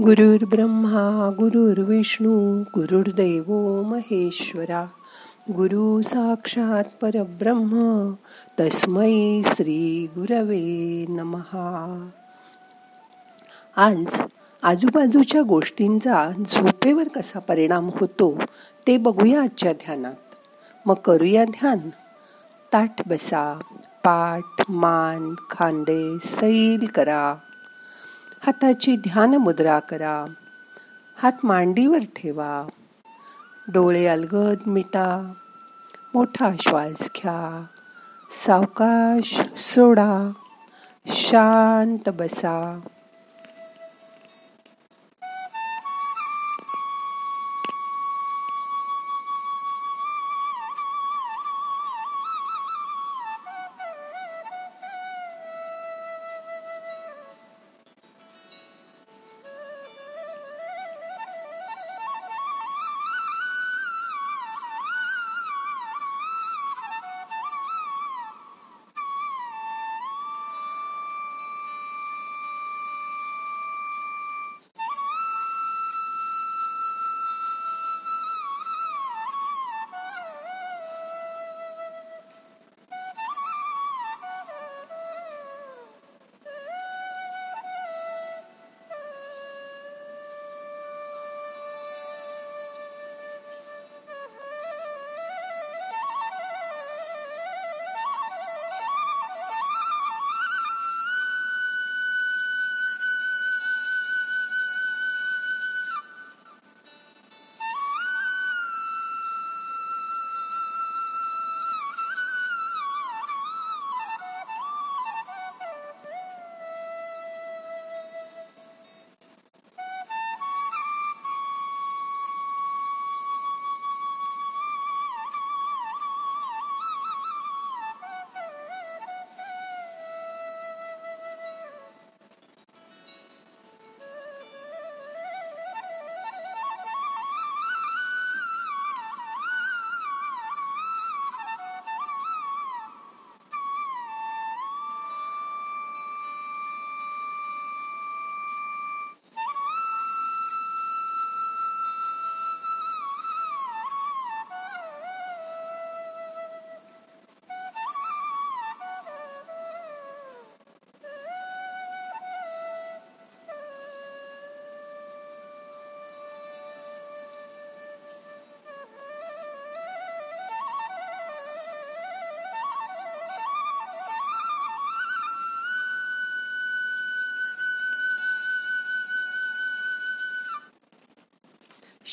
गुरुर् ब्रह्मा गुरुर्विष्णू गुरुर्देव महेश्वरा गुरु साक्षात परब्रह्म तस्मै श्री गुरवे नमहा. आज आजूबाजूच्या गोष्टींचा झोपेवर कसा परिणाम होतो ते बघूया आजच्या ध्यानात. मग करूया ध्यान. ताठ बसा. पाठ मान खांदे सैल करा. हाताची ध्यान मुद्रा करा. हात मांडीवर ठेवा. डोळे अलगद मिटा. मोठा श्वास घ्या. सावकाश सोडा. शांत बसा.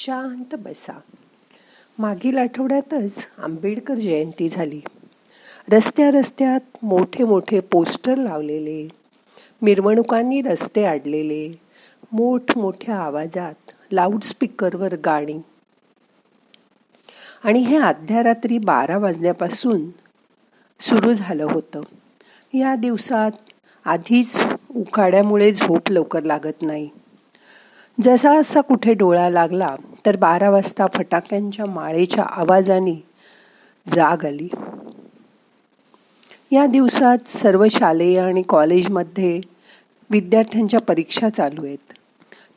शांत बसा. मागील आठवड्यातच आंबेडकर जयंती झाली. रस्त्यात मोठे पोस्टर लावलेले, मिरवणुकांनी रस्ते अडलेले, मोठमोठ्या आवाजात लाऊडस्पीकरवर गाणी. आणि हे आध्या रात्री 12 वाजण्यापासून सुरू झालं होतं. या दिवसात आधीच उकाड्यामुळे झोप लवकर लागत नाही. जसा असा कुठे डोळा लागला तर 12 वाजता फटाक्यांच्या माळेच्या आवाजाने जाग आली. या दिवसात सर्व शालेय आणि कॉलेजमध्ये विद्यार्थ्यांच्या परीक्षा चालू आहेत.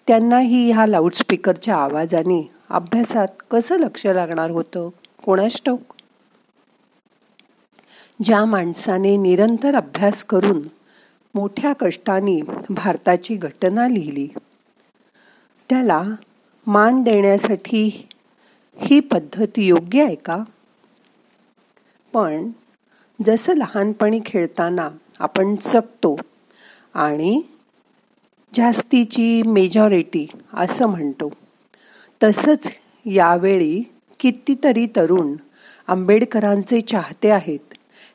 त्यांनाही ह्या लाऊडस्पीकरच्या आवाजाने अभ्यासात कसं लक्ष लागणार होतं कोणास ठाऊक. ज्या माणसाने निरंतर अभ्यास करून मोठ्या कष्टाने भारताची घटना लिहिली त्याला मान देण्यासाठी ही पद्धत योग्य आहे का? पण जसं लहानपणी खेळताना आपण चकतो आणि जास्तीची मेजॉरिटी असं म्हणतो, तसंच यावेळी कितीतरी तरुण आंबेडकरांचे चाहते आहेत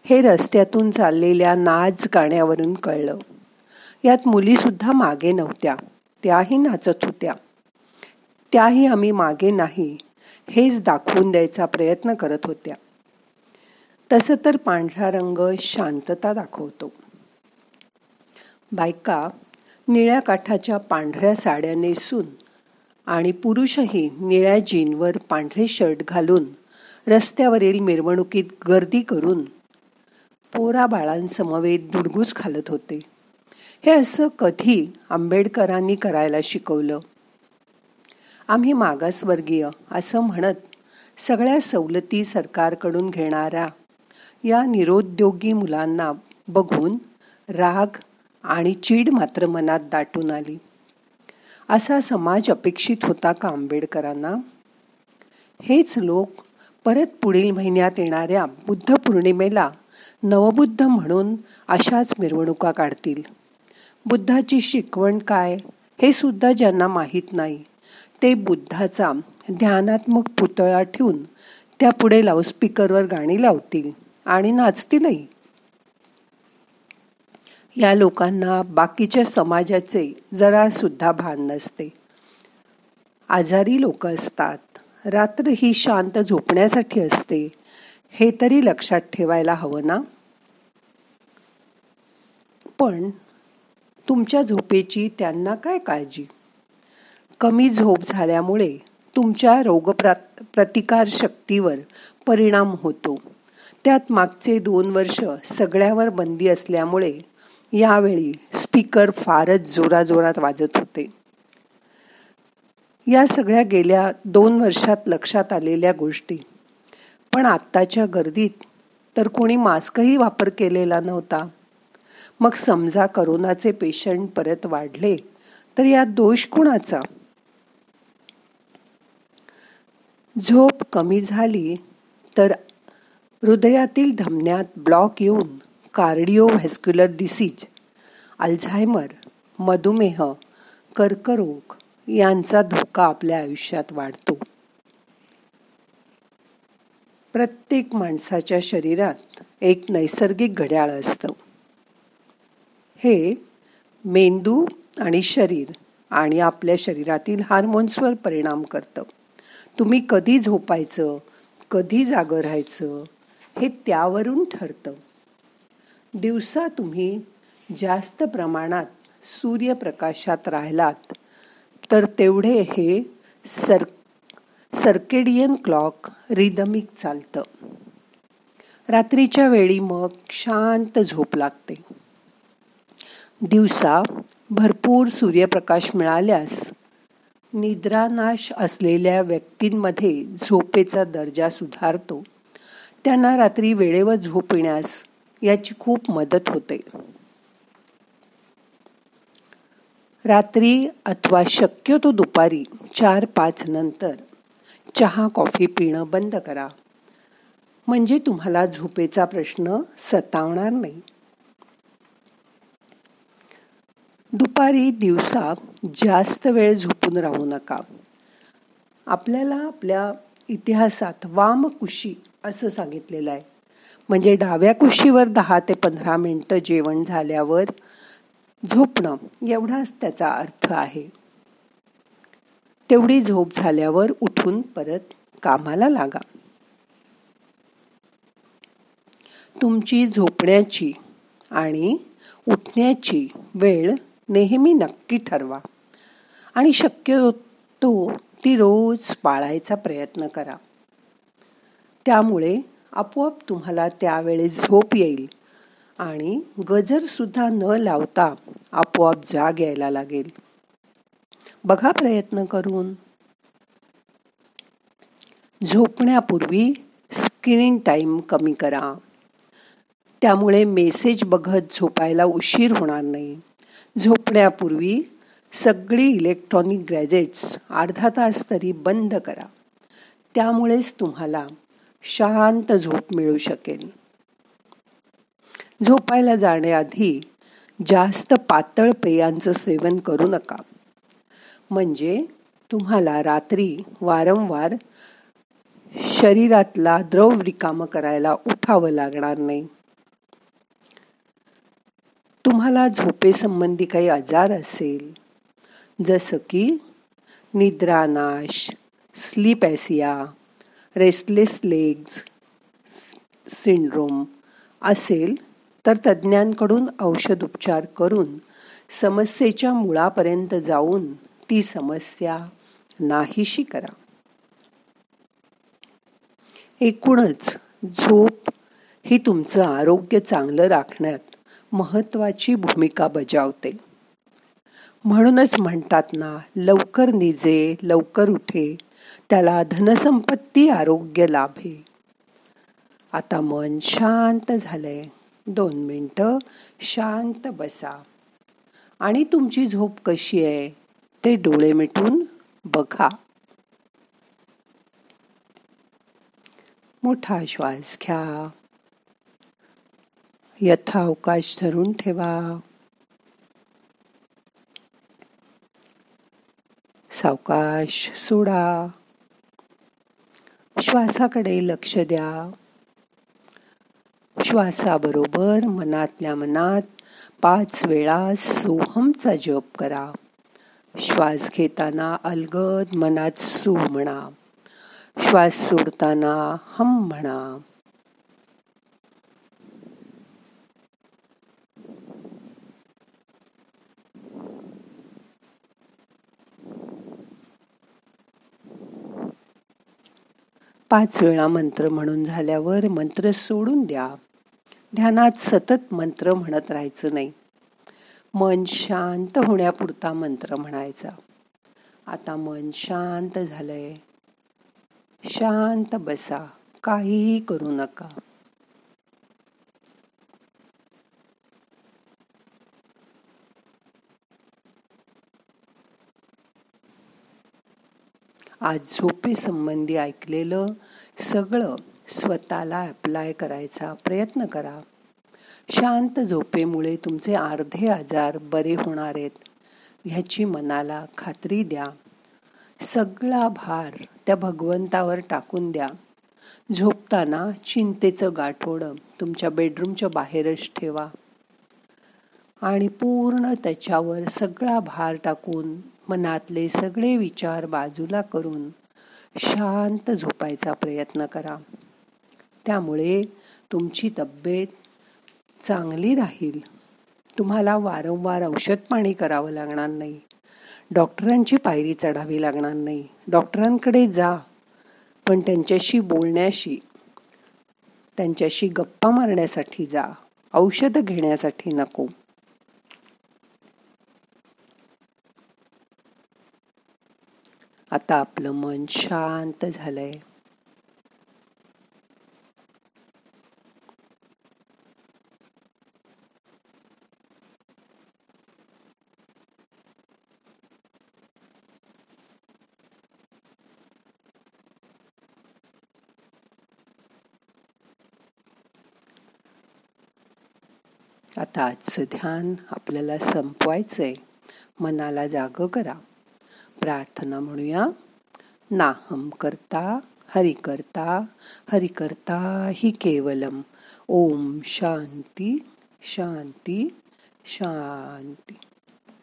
हे रस्त्यातून चाललेल्या नाच गाण्यावरून कळलं. यात मुलीसुद्धा मागे नव्हत्या. त्याही नाचत होत्या. त्याही आम्ही मागे नाही हेच दाखवून द्यायचा प्रयत्न करत होत्या. तसं तर पांढरा रंग शांतता दाखवतो. बायका निळ्या काठाच्या पांढऱ्या साड्या नेसून आणि पुरुषही निळ्या जीनवर पांढरे शर्ट घालून रस्त्यावरील मिरवणुकीत गर्दी करून पोराबाळांसमवेत दुडगूस घालत होते. हे असं कधी आंबेडकरांनी करायला शिकवलं? आम्ही मागासवर्गीय असं म्हणत सगळ्या सवलती सरकारकडून घेणाऱ्या या निरुद्योगी मुलांना बघून राग आणि चीड मात्र मनात दाटून आली. असा समाज अपेक्षित होता का आंबेडकरांना? हेच लोक परत पुढील महिन्यात येणाऱ्या बुद्ध पौर्णिमेला नवबुद्ध म्हणून अशाच मिरवणुका काढतील. बुद्धाची शिकवण काय हे सुद्धा ज्यांना माहीत नाही ते बुद्धाचा ध्यानात्मक पुतळा ठेवून त्यापुढे लाऊडस्पीकरवर गाणी लावतील आणि नाचतीलही. या लोकांना बाकीच्या समाजाचे जरासुद्धा भान नसते. आजारी लोक असतात, रात्र ही शांत झोपण्यासाठी असते, हे तरी लक्षात ठेवायला हवं ना. पण तुमच्या झोपेची त्यांना काय काळजी? कमी झोप झाल्यामुळे तुमच्या रोगप्रतिकार शक्तीवर परिणाम होतो. त्यात मागचे 2 वर्ष सगळ्यावर बंदी असल्यामुळे यावेळी स्पीकर फारच जोराजोरात वाजत होते. या सगळ्या गेल्या 2 वर्षात लक्षात आलेल्या गोष्टी. पण आत्ताच्या गर्दीत तर कोणी मास्कही वापर केलेला नव्हता. मग समजा करोनाचे पेशंट परत वाढले तर यात दोष कुणाचा? झोप कमी झाली तर हृदयातील धमन्यात ब्लॉक येऊन कार्डिओव्हॅस्क्युलर डिसीज, अल्झायमर, मधुमेह, कर्करोग यांचा धोका आपल्या आयुष्यात वाढतो. प्रत्येक माणसाच्या शरीरात एक नैसर्गिक घड्याळ असतं. हे मेंदू आणि शरीर आणि आपल्या शरीरातील हार्मोन्सवर परिणाम करतं. तुम्ही कधी झोपायचं, कधी जागं राहायचं हे त्यावरून ठरतं. दिवसा तुम्ही जास्त प्रमाणात सूर्यप्रकाशात राहिलात तर तेवढे हे सर्केडियन क्लॉक रिदमिक चालतं. रात्रीच्या वेळी मग शांत झोप लागते. दिवसा भरपूर सूर्यप्रकाश मिळाल्यास निद्रानाश असलेल्या व्यक्तींमध्ये झोपेचा दर्जा सुधारतो. त्यांना रात्री वेळेवर झोप येण्यास याची खूप मदत होते. रात्री अथवा शक्यतो दुपारी 4-5 नंतर चहा कॉफी पिणं बंद करा, म्हणजे तुम्हाला झोपेचा प्रश्न सतावणार नाही. दुपारी दिवसा जास्त वेळ झोपून राहू नका. आपल्याला आपल्या इतिहासात वामकुशी असं सांगितलेलं आहे, म्हणजे डाव्या कुशीवर 10 ते 15 मिनटं जेवण झाल्यावर झोपणं एवढाच त्याचा अर्थ आहे. तेवढी झोप झाल्यावर उठून परत कामाला लागा. तुमची झोपण्याची आणि उठण्याची वेळ नेहमी नक्की ठरवा आणि शक्यतो ती रोज पाळायचा प्रयत्न करा. त्यामुळे आपोआप तुम्हाला त्यावेळेस झोप येईल आणि गजरसुद्धा न लावता आपोआप जाग यायला लागेल. बघा प्रयत्न करून. झोपण्यापूर्वी स्क्रीन टाईम कमी करा. त्यामुळे मेसेज बघत झोपायला उशीर होणार नाही. झोपण्यापूर्वी सगळी इलेक्ट्रॉनिक गॅजेट्स अर्धा तास तरी बंद करा. त्यामुळेच तुम्हाला शांत झोप मिळू शकेल. झोपायला जाण्याआधी जास्त पातळ पेयांचं सेवन करू नका, म्हणजे तुम्हाला रात्री वारंवार शरीरातला द्रव रिकामं करायला उठावं लागणार नाही. तुम्हाला झोपेसंबंधी काही आजार असेल, जसं की निद्रानाश, स्लीप ॲसिया, रेस्टलेस लेग्स सिंड्रोम असेल तर तज्ज्ञांकडून औषधोपचार करून समस्येच्या मुळापर्यंत जाऊन ती समस्या नाहीशी करा. एकूणच झोप ही तुमचं आरोग्य चांगलं राखण्यात महत्त्वाची भूमिका बजावते. म्हणूनच म्हणतात ना, लवकर निजे लवकर उठे, त्याला धनसंपत्ती आरोग्य लाभे. आता मन शांत झालंय, 2 मिनिटं शांत बसा आणि तुमची झोप कशी आहे ते डोळे मिटून बघा. मोठा श्वास घ्या, यथावकाश धरून ठेवा, सावकाश सोडा, श्वासाकडे लक्ष द्या. श्वासाबरोबर मनातल्या मनात 5 वेळा सोहमचा जप करा. श्वास घेताना अलगद मनात सू म्हणा, श्वास सोडताना हम म्हणा. पाच वेळा मंत्र म्हणून झाल्यावर मंत्र सोडून द्या. ध्यानात सतत मंत्र म्हणत राहायचं नाही, मन शांत होण्यापुरता मंत्र म्हणायचा. आता मन शांत झालंय, शांत बसा, काहीही करू नका. आज झोपेसंबंधी ऐकलेलं सगळं स्वतःला अप्लाय करायचा प्रयत्न करा. शांत झोपेमुळे तुमचे अर्धे आजार बरे होणार आहेत ह्याची मनाला खात्री द्या. सगळा भार त्या भगवंतावर टाकून द्या. झोपताना चिंतेचं गाठोडं तुमच्या बेडरूमच्या बाहेरच ठेवा आणि पूर्ण त्याच्यावर सगळा भार टाकून मनातले सगळे विचार बाजूला करून शांत झोपायचा प्रयत्न करा. त्यामुळे तुमची तब्येत चांगली राहील. तुम्हाला वारंवार औषध पाणी करावं लागणार नाही, डॉक्टरांची पायरी चढावी लागणार नाही. डॉक्टरांकडे जा, पण त्यांच्याशी बोलण्याशी, त्यांच्याशी गप्पा मारण्यासाठी जा, औषधं घेण्यासाठी नको. आता आपलं मन शांत झालंय. आता आजचं ध्यान आपल्याला संपवायचंय. मनाला जागं करा. प्रार्थना म्हणूया. नाहम करता हरि करता हि केवलम. ओम शांती शांती शांती.